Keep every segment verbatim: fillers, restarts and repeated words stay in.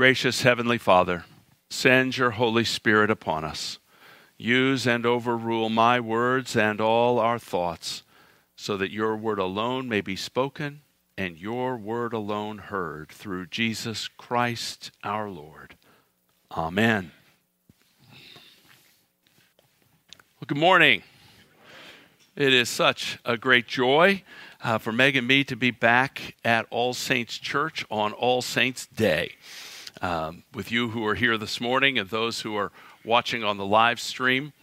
Gracious Heavenly Father, send your Holy Spirit upon us. Use and overrule my words and all our thoughts, so that your word alone may be spoken and your word alone heard, through Jesus Christ our Lord. Amen. Well, good morning. It is such a great joy uh, for Meg and me to be back at All Saints Church on All Saints Day. Um, with you who are here this morning and those who are watching on the live stream,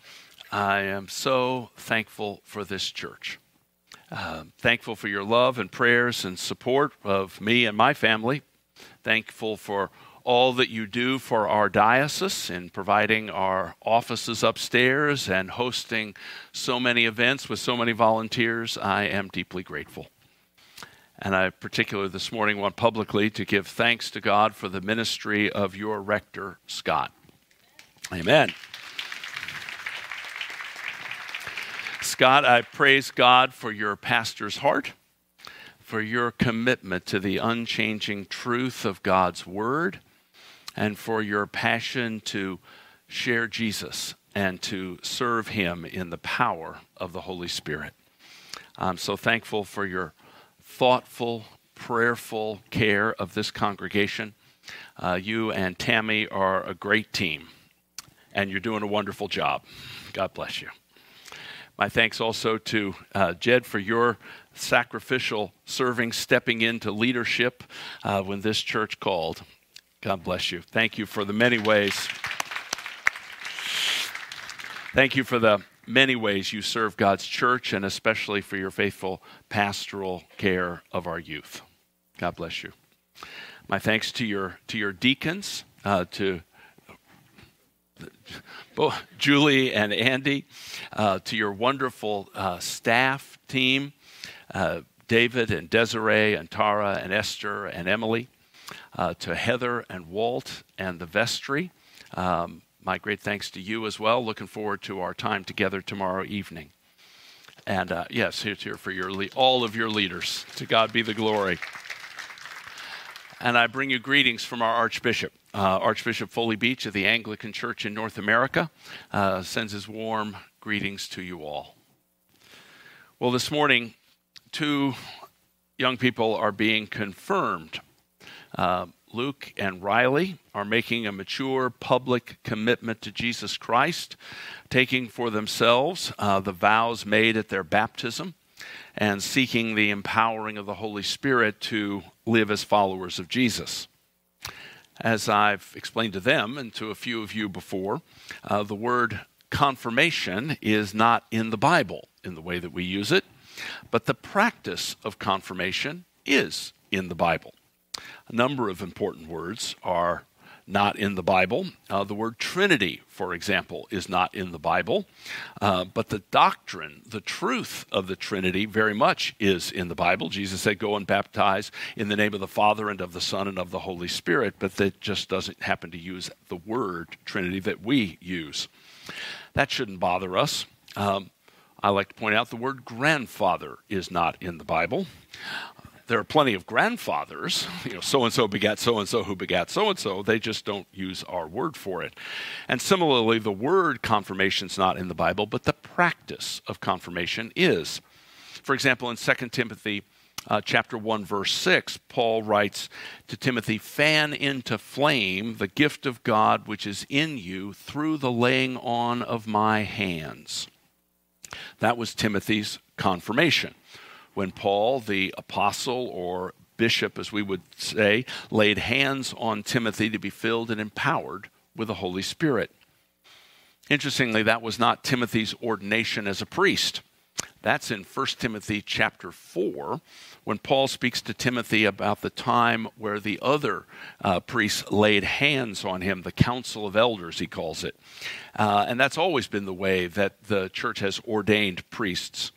I am so thankful for this church. Um, thankful for your love and prayers and support of me and my family. Thankful for all that you do for our diocese in providing our offices upstairs and hosting so many events with so many volunteers. I am deeply grateful. And I particularly this morning want publicly to give thanks to God for the ministry of your rector, Scott. Amen. Scott, I praise God for your pastor's heart, for your commitment to the unchanging truth of God's word, and for your passion to share Jesus and to serve him in the power of the Holy Spirit. I'm so thankful for your thoughtful, prayerful care of this congregation. Uh, you and Tammy are a great team, and you're doing a wonderful job. God bless you. My thanks also to uh, Jed for your sacrificial serving, stepping into leadership uh, when this church called. God bless you. Thank you for the many ways. Thank you for the many ways you serve God's church, and especially for your faithful pastoral care of our youth. God bless you. My thanks to your to your deacons, uh, to. Both Julie and Andy, uh, to your wonderful uh, staff team, uh, David and Desiree and Tara and Esther and Emily, uh, to Heather and Walt and the vestry. Um, my great thanks to you as well. Looking forward to our time together tomorrow evening. And uh, yes, here's here for your le- all of your leaders. To God be the glory. And I bring you greetings from our Archbishop. Uh, Archbishop Foley Beach of the Anglican Church in North America uh, sends his warm greetings to you all. Well, this morning, two young people are being confirmed. Uh, Luke and Riley are making a mature public commitment to Jesus Christ, taking for themselves uh, the vows made at their baptism and seeking the empowering of the Holy Spirit to live as followers of Jesus. As I've explained to them and to a few of you before, uh, the word confirmation is not in the Bible in the way that we use it, but the practice of confirmation is in the Bible. A number of important words are not in the Bible. Uh, the word Trinity, for example, is not in the Bible, uh, but the doctrine, the truth of the Trinity very much is in the Bible. Jesus said, go and baptize in the name of the Father and of the Son and of the Holy Spirit, but that just doesn't happen to use the word Trinity that we use. That shouldn't bother us. Um, I like to point out the word grandfather is not in the Bible. There are plenty of grandfathers, you know, so-and-so begat so-and-so who begat so-and-so. They just don't use our word for it. And similarly, the word confirmation is not in the Bible, but the practice of confirmation is. For example, in Second Timothy uh, chapter one, verse six, Paul writes to Timothy, fan into flame the gift of God which is in you through the laying on of my hands. That was Timothy's confirmation. When Paul, the apostle or bishop, as we would say, laid hands on Timothy to be filled and empowered with the Holy Spirit. Interestingly, that was not Timothy's ordination as a priest. That's in First Timothy chapter four, when Paul speaks to Timothy about the time where the other uh, priests laid hands on him, the council of elders, he calls it. Uh, and that's always been the way that the church has ordained priests.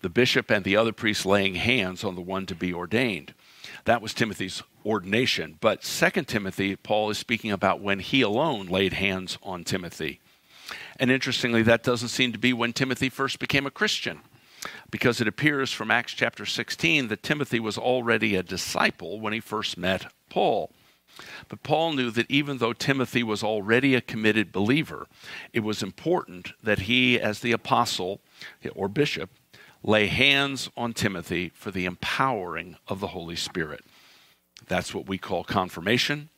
The bishop and the other priests laying hands on the one to be ordained. That was Timothy's ordination. But Second Timothy, Paul is speaking about when he alone laid hands on Timothy. And interestingly, that doesn't seem to be when Timothy first became a Christian, because it appears from Acts chapter sixteen that Timothy was already a disciple when he first met Paul. But Paul knew that even though Timothy was already a committed believer, it was important that he, as the apostle or bishop, lay hands on Timothy for the empowering of the Holy Spirit. That's what we call confirmation.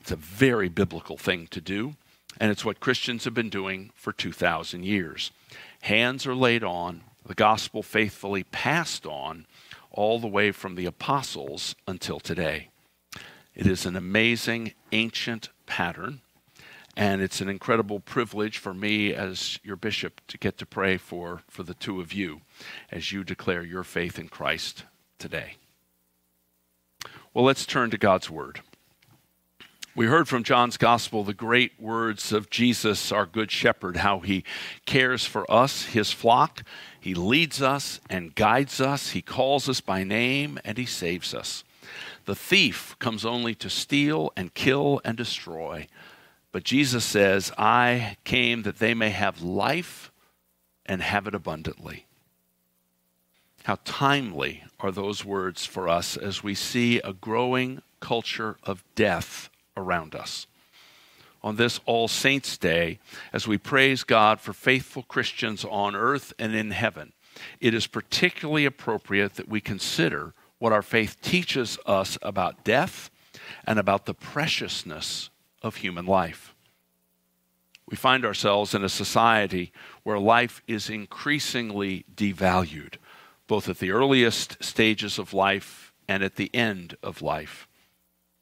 It's a very biblical thing to do, and it's what Christians have been doing for two thousand years. Hands are laid on, the gospel faithfully passed on, all the way from the apostles until today. It is an amazing ancient pattern, and it's an incredible privilege for me as your bishop to get to pray for, for the two of you as you declare your faith in Christ today. Well, let's turn to God's word. We heard from John's gospel the great words of Jesus, our good shepherd, how he cares for us, his flock. He leads us and guides us. He calls us by name and he saves us. The thief comes only to steal and kill and destroy. But Jesus says, I came that they may have life and have it abundantly. How timely are those words for us as we see a growing culture of death around us. On this All Saints Day, as we praise God for faithful Christians on earth and in heaven, it is particularly appropriate that we consider what our faith teaches us about death and about the preciousness of human life. We find ourselves in a society where life is increasingly devalued, both at the earliest stages of life and at the end of life.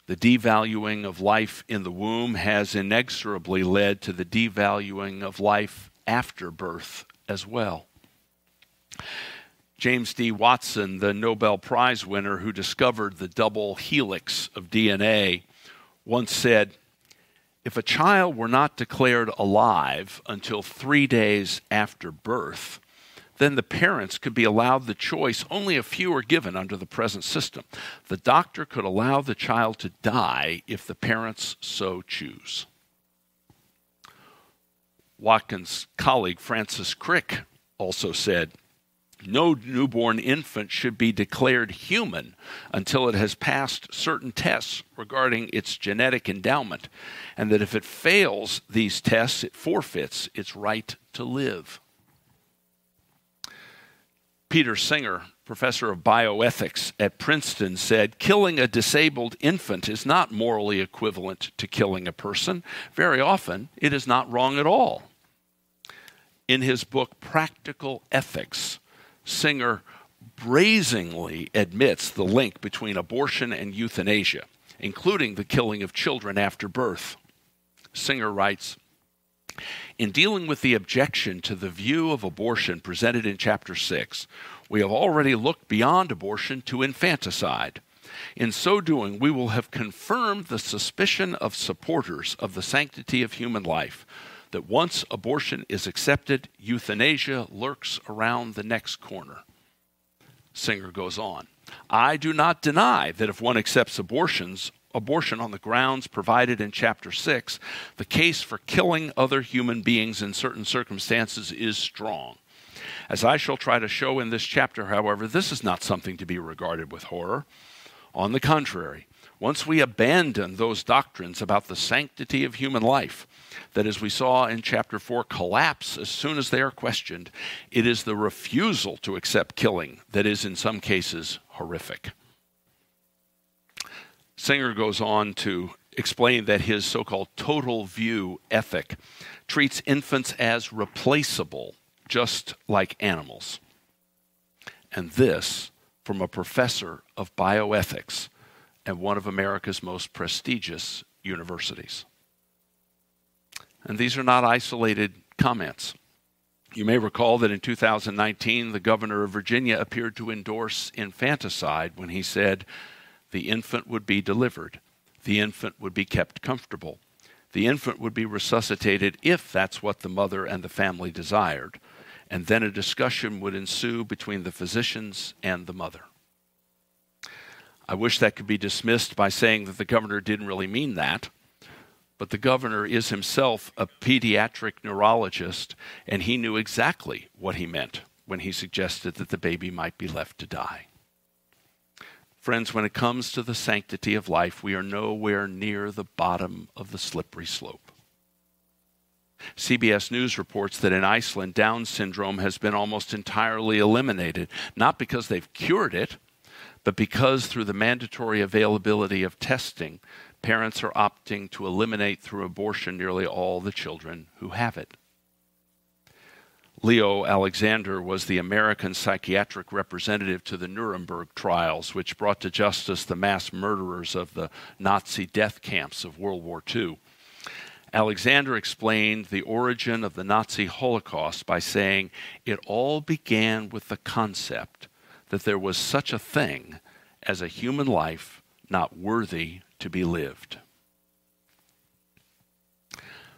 The devaluing of life in the womb has inexorably led to the devaluing of life after birth as well. James D. Watson, the Nobel Prize winner who discovered the double helix of D N A, once said, if a child were not declared alive until three days after birth, then the parents could be allowed the choice. Only a few are given under the present system. The doctor could allow the child to die if the parents so choose. Watson's colleague, Francis Crick, also said, no newborn infant should be declared human until it has passed certain tests regarding its genetic endowment, and that if it fails these tests, it forfeits its right to live. Peter Singer, professor of bioethics at Princeton, said, killing a disabled infant is not morally equivalent to killing a person. Very often, it is not wrong at all. In his book, Practical Ethics, Singer brazenly admits the link between abortion and euthanasia, including the killing of children after birth. Singer writes, in dealing with the objection to the view of abortion presented in Chapter six, we have already looked beyond abortion to infanticide. In so doing, we will have confirmed the suspicion of supporters of the sanctity of human life, that once abortion is accepted, euthanasia lurks around the next corner. Singer goes on, I do not deny that if one accepts abortions, abortion on the grounds provided in Chapter six, the case for killing other human beings in certain circumstances is strong. As I shall try to show in this chapter, however, this is not something to be regarded with horror. On the contrary, once we abandon those doctrines about the sanctity of human life, that as we saw in Chapter four, collapse as soon as they are questioned, it is the refusal to accept killing that is in some cases horrific. Singer goes on to explain that his so-called total view ethic treats infants as replaceable, just like animals. And this from a professor of bioethics at one of America's most prestigious universities. And these are not isolated comments. You may recall that in two thousand nineteen, the governor of Virginia appeared to endorse infanticide when he said, the infant would be delivered. The infant would be kept comfortable. The infant would be resuscitated if that's what the mother and the family desired. And then a discussion would ensue between the physicians and the mother. I wish that could be dismissed by saying that the governor didn't really mean that. But the governor is himself a pediatric neurologist, and he knew exactly what he meant when he suggested that the baby might be left to die. Friends, when it comes to the sanctity of life, we are nowhere near the bottom of the slippery slope. C B S News reports that in Iceland, Down syndrome has been almost entirely eliminated, not because they've cured it, but because through the mandatory availability of testing, parents are opting to eliminate through abortion nearly all the children who have it. Leo Alexander was the American psychiatric representative to the Nuremberg trials, which brought to justice the mass murderers of the Nazi death camps of World War Two. Alexander explained the origin of the Nazi Holocaust by saying, "It all began with the concept that there was such a thing as a human life not worthy to be lived."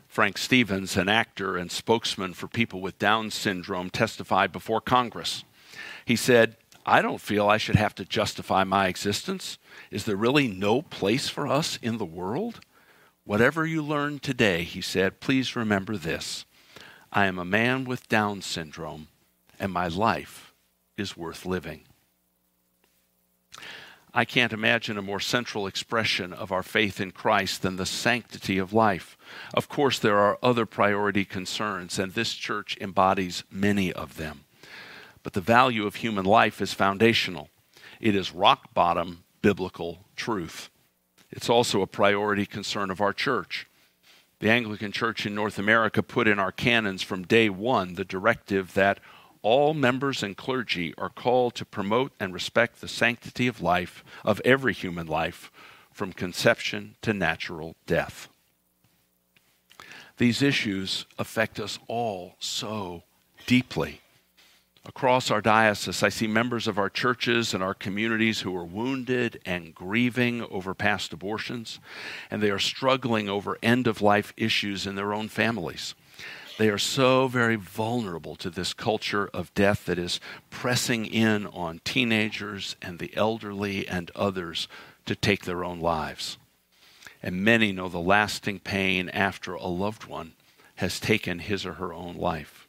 Frank Stevens, an actor and spokesman for people with Down syndrome, testified before Congress. He said, "I don't feel I should have to justify my existence. Is there really no place for us in the world? Whatever you learn today," he said, "please remember this. I am a man with Down syndrome, and my life is worth living." I can't imagine a more central expression of our faith in Christ than the sanctity of life. Of course, there are other priority concerns, and this church embodies many of them. But the value of human life is foundational. It is rock-bottom biblical truth. It's also a priority concern of our church. The Anglican Church in North America put in our canons from day one the directive that all members and clergy are called to promote and respect the sanctity of life, of every human life, from conception to natural death. These issues affect us all so deeply. Across our diocese, I see members of our churches and our communities who are wounded and grieving over past abortions, and they are struggling over end-of-life issues in their own families. They are so very vulnerable to this culture of death that is pressing in on teenagers and the elderly and others to take their own lives. And many know the lasting pain after a loved one has taken his or her own life.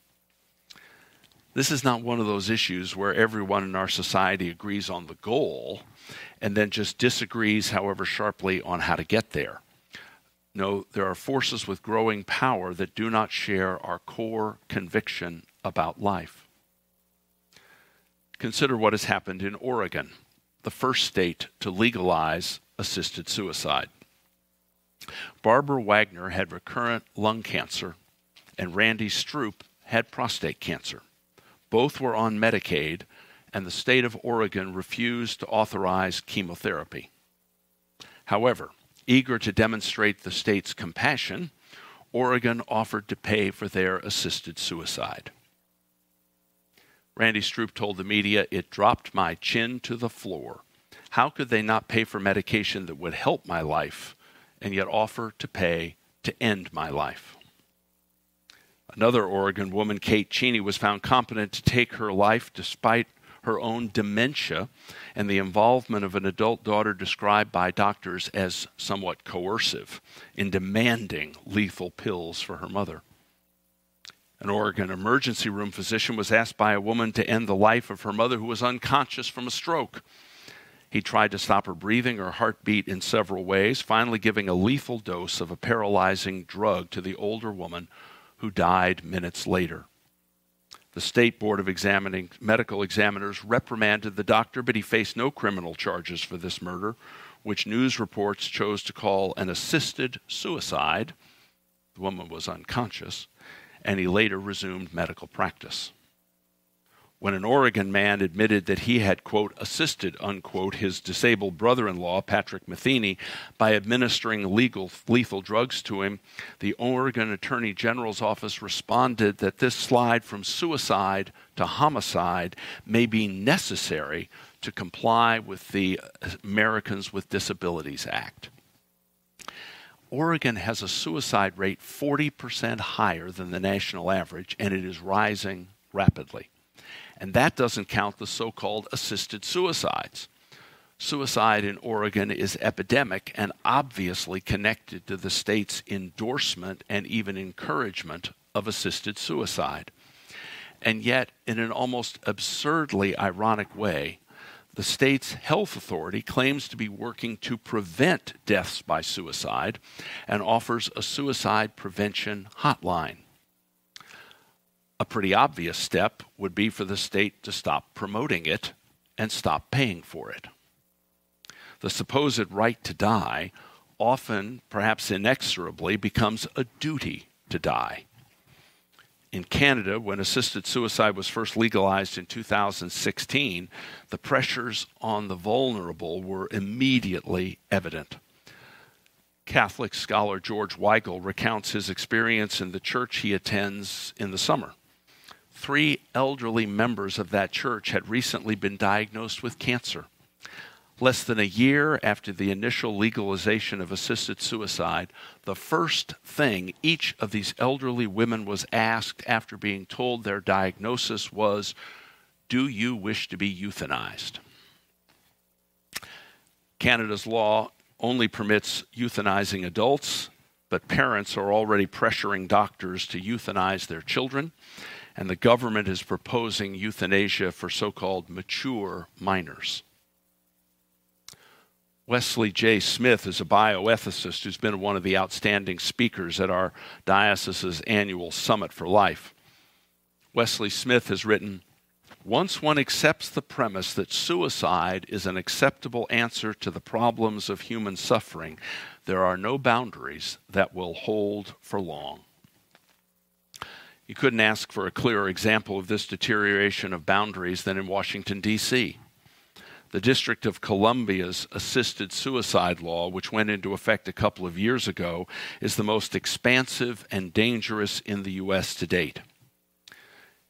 This is not one of those issues where everyone in our society agrees on the goal and then just disagrees, however sharply, on how to get there. No, there are forces with growing power that do not share our core conviction about life. Consider what has happened in Oregon, the first state to legalize assisted suicide. Barbara Wagner had recurrent lung cancer, and Randy Stroop had prostate cancer. Both were on Medicaid, and the state of Oregon refused to authorize chemotherapy. However, eager to demonstrate the state's compassion, Oregon offered to pay for their assisted suicide. Randy Stroop told the media, "It dropped my chin to the floor. How could they not pay for medication that would help my life and yet offer to pay to end my life?" Another Oregon woman, Kate Cheney, was found competent to take her life despite her own dementia and the involvement of an adult daughter described by doctors as somewhat coercive in demanding lethal pills for her mother. An Oregon emergency room physician was asked by a woman to end the life of her mother who was unconscious from a stroke. He tried to stop her breathing or heartbeat in several ways, finally giving a lethal dose of a paralyzing drug to the older woman who died minutes later. The State Board of Examining Medical Examiners reprimanded the doctor, but he faced no criminal charges for this murder, which news reports chose to call an assisted suicide. The woman was unconscious, and he later resumed medical practice. When an Oregon man admitted that he had, quote, assisted, unquote, his disabled brother-in-law, Patrick Matheny, by administering legal, lethal drugs to him, the Oregon Attorney General's office responded that this slide from suicide to homicide may be necessary to comply with the Americans with Disabilities Act. Oregon has a suicide rate forty percent higher than the national average, and it is rising rapidly. And that doesn't count the so-called assisted suicides. Suicide in Oregon is epidemic and obviously connected to the state's endorsement and even encouragement of assisted suicide. And yet, in an almost absurdly ironic way, The state's health authority claims to be working to prevent deaths by suicide and offers a suicide prevention hotline. A pretty obvious step would be for the state to stop promoting it and stop paying for it. The supposed right to die often, perhaps inexorably, becomes a duty to die. In Canada, when assisted suicide was first legalized in two thousand sixteen, the pressures on the vulnerable were immediately evident. Catholic scholar George Weigel recounts his experience in the church he attends in the summer. Three elderly members of that church had recently been diagnosed with cancer. Less than a year after the initial legalization of assisted suicide, the first thing each of these elderly women was asked after being told their diagnosis was, "Do you wish to be euthanized?" Canada's law only permits euthanizing adults, but parents are already pressuring doctors to euthanize their children, and the government is proposing euthanasia for so-called mature minors. Wesley J. Smith is a bioethicist who's been one of the outstanding speakers at our diocese's annual Summit for Life. Wesley Smith has written, "Once one accepts the premise that suicide is an acceptable answer to the problems of human suffering, there are no boundaries that will hold for long." You couldn't ask for a clearer example of this deterioration of boundaries than in Washington, D C The District of Columbia's assisted suicide law, which went into effect a couple of years ago, is the most expansive and dangerous in the U S to date.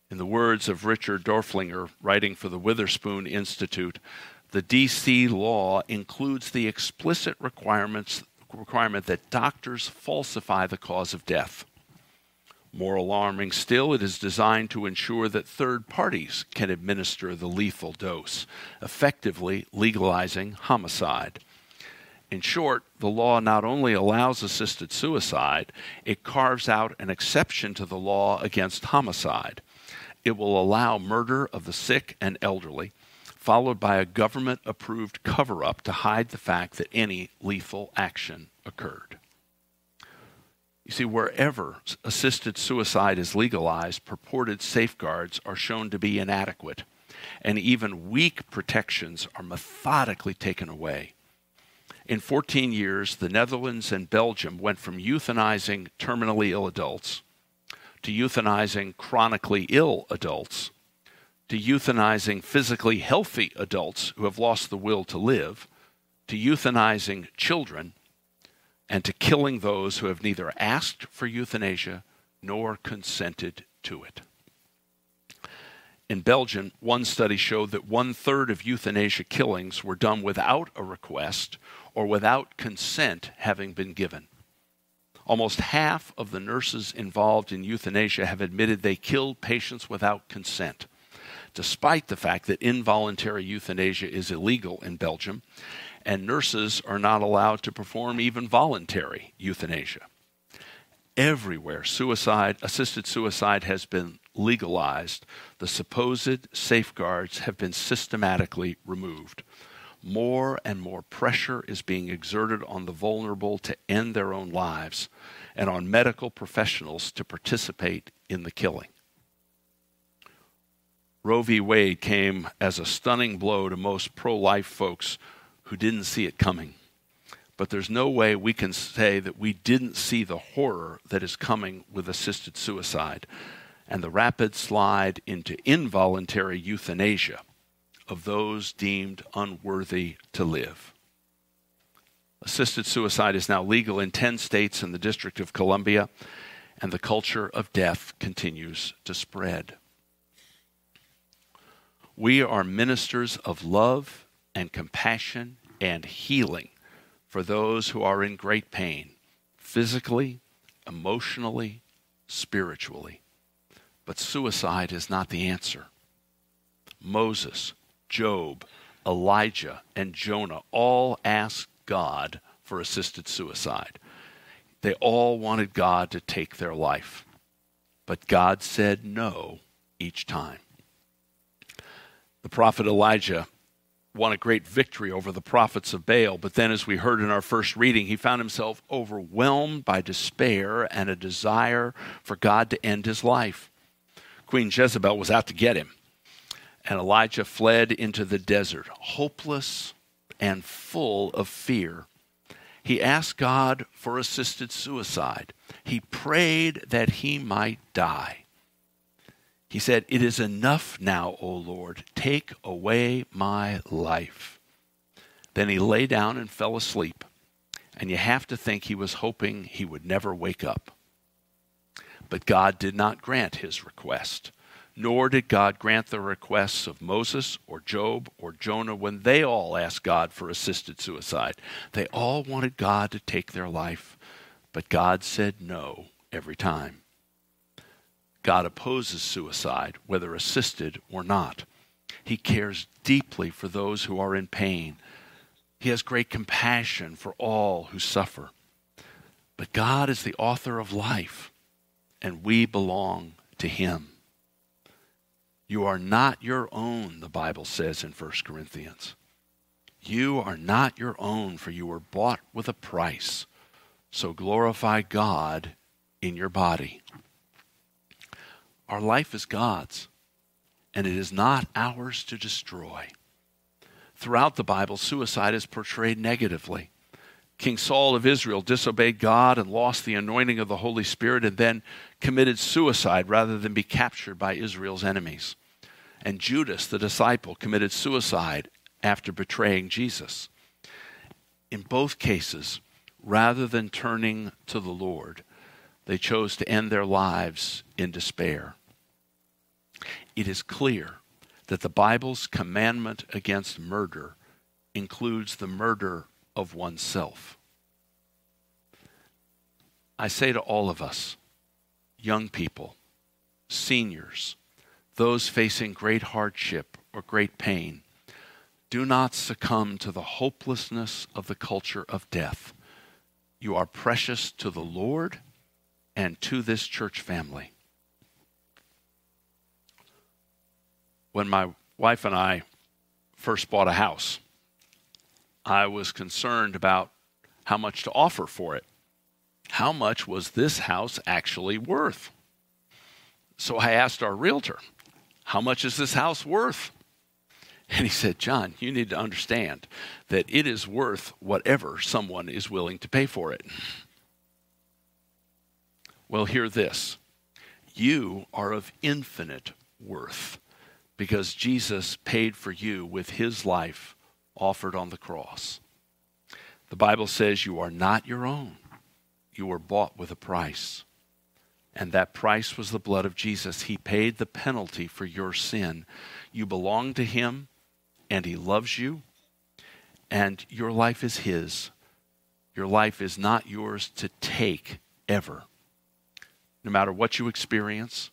In the words of Richard Dorflinger, writing for the Witherspoon Institute, the D C law includes the explicit requirements, requirement that doctors falsify the cause of death. More alarming still, it is designed to ensure that third parties can administer the lethal dose, effectively legalizing homicide. In short, the law not only allows assisted suicide, it carves out an exception to the law against homicide. It will allow murder of the sick and elderly, followed by a government-approved cover-up to hide the fact that any lethal action occurred. You see, wherever assisted suicide is legalized, purported safeguards are shown to be inadequate, and even weak protections are methodically taken away. In fourteen years, the Netherlands and Belgium went from euthanizing terminally ill adults to euthanizing chronically ill adults to euthanizing physically healthy adults who have lost the will to live to euthanizing children and to killing those who have neither asked for euthanasia nor consented to it. In Belgium, one study showed that one-third of euthanasia killings were done without a request or without consent having been given. Almost half of the nurses involved in euthanasia have admitted they killed patients without consent, despite the fact that involuntary euthanasia is illegal in Belgium, and nurses are not allowed to perform even voluntary euthanasia. Everywhere suicide, assisted suicide has been legalized, the supposed safeguards have been systematically removed. More and more pressure is being exerted on the vulnerable to end their own lives and on medical professionals to participate in the killing. Roe v. Wade came as a stunning blow to most pro-life folks who didn't see it coming. But there's no way we can say that we didn't see the horror that is coming with assisted suicide and the rapid slide into involuntary euthanasia of those deemed unworthy to live. Assisted suicide is now legal in ten states and the District of Columbia, and the culture of death continues to spread. We are ministers of love and compassion and healing for those who are in great pain, physically, emotionally, spiritually. But suicide is not the answer. Moses, Job, Elijah, and Jonah all asked God for assisted suicide. They all wanted God to take their life, but God said no each time. The prophet Elijah won a great victory over the prophets of Baal, but then, as we heard in our first reading, he found himself overwhelmed by despair and a desire for God to end his life. Queen Jezebel was out to get him, and Elijah fled into the desert, hopeless and full of fear. He asked God for assisted suicide. He prayed that he might die. He said, "It is enough now, O Lord. Take away my life." Then he lay down and fell asleep. And you have to think he was hoping he would never wake up. But God did not grant his request, nor did God grant the requests of Moses or Job or Jonah when they all asked God for assisted suicide. They all wanted God to take their life, but God said no every time. God opposes suicide, whether assisted or not. He cares deeply for those who are in pain. He has great compassion for all who suffer. But God is the author of life, and we belong to him. You are not your own, the Bible says in First Corinthians. You are not your own, for you were bought with a price. So glorify God in your body. Our life is God's, and it is not ours to destroy. Throughout the Bible, suicide is portrayed negatively. King Saul of Israel disobeyed God and lost the anointing of the Holy Spirit, and then committed suicide rather than be captured by Israel's enemies. And Judas, the disciple, committed suicide after betraying Jesus. In both cases, rather than turning to the Lord, they chose to end their lives in despair. It is clear that the Bible's commandment against murder includes the murder of oneself. I say to all of us, young people, seniors, those facing great hardship or great pain, do not succumb to the hopelessness of the culture of death. You are precious to the Lord and to this church family. When my wife and I first bought a house, I was concerned about how much to offer for it. How much was this house actually worth? So I asked our realtor, "How much is this house worth?" And he said, "John, you need to understand that it is worth whatever someone is willing to pay for it." Well, hear this. You are of infinite worth because Jesus paid for you with his life offered on the cross. The Bible says you are not your own. You were bought with a price. And that price was the blood of Jesus. He paid the penalty for your sin. You belong to him, and he loves you, and your life is his. Your life is not yours to take ever. No matter what you experience,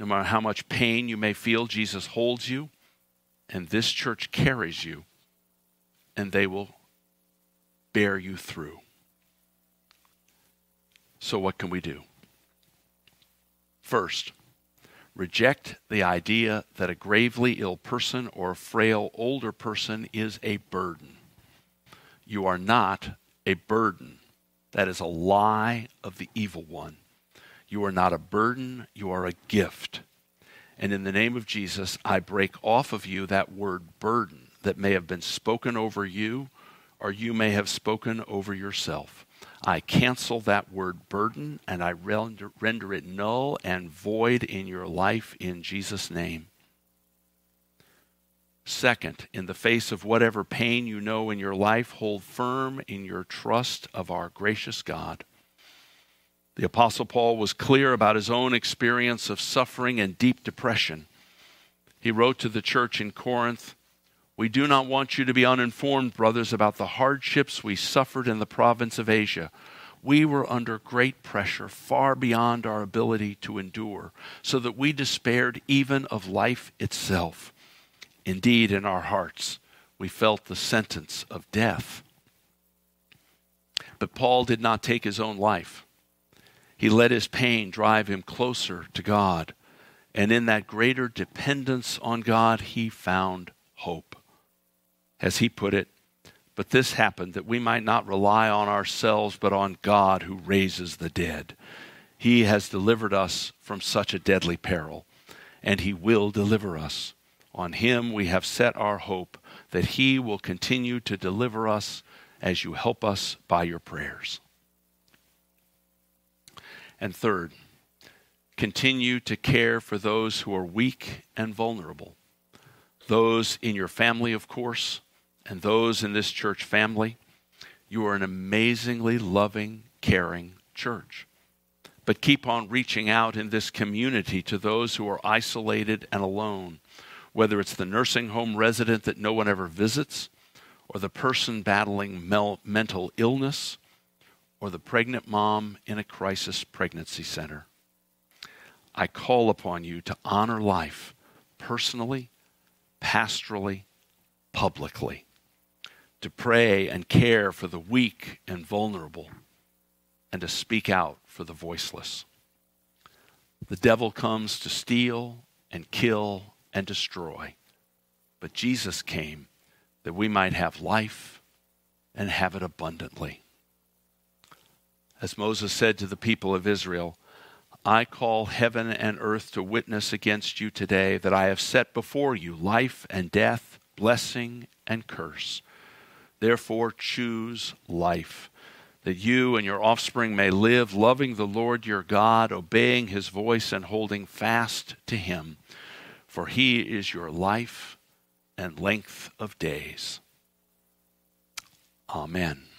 no matter how much pain you may feel, Jesus holds you, and this church carries you, and they will bear you through. So what can we do? First, reject the idea that a gravely ill person or a frail older person is a burden. You are not a burden. That is a lie of the evil one. You are not a burden, you are a gift. And in the name of Jesus, I break off of you that word burden that may have been spoken over you or you may have spoken over yourself. I cancel that word burden and I render, render it null and void in your life in Jesus' name. Second, in the face of whatever pain you know in your life, hold firm in your trust of our gracious God. The Apostle Paul was clear about his own experience of suffering and deep depression. He wrote to the church in Corinth, "We do not want you to be uninformed, brothers, about the hardships we suffered in the province of Asia. We were under great pressure, far beyond our ability to endure, so that we despaired even of life itself. Indeed, in our hearts, we felt the sentence of death." But Paul did not take his own life. He let his pain drive him closer to God, and in that greater dependence on God, he found hope. as he put it, but this happened that we might not rely on ourselves, but on God who raises the dead. He has delivered us from such a deadly peril, and he will deliver us. On him we have set our hope that he will continue to deliver us as you help us by your prayers. And third, continue to care for those who are weak and vulnerable. Those in your family, of course, and those in this church family. You are an amazingly loving, caring church. But keep on reaching out in this community to those who are isolated and alone, whether it's the nursing home resident that no one ever visits, or the person battling mel- mental illness, or the pregnant mom in a crisis pregnancy center. I call upon you to honor life personally, pastorally, publicly, to pray and care for the weak and vulnerable, and to speak out for the voiceless. The devil comes to steal and kill and destroy, but Jesus came that we might have life and have it abundantly. As Moses said to the people of Israel, I call heaven and earth to witness against you today that I have set before you life and death, blessing and curse. Therefore choose life, that you and your offspring may live, loving the Lord your God, obeying his voice, and holding fast to him. For he is your life and length of days. Amen.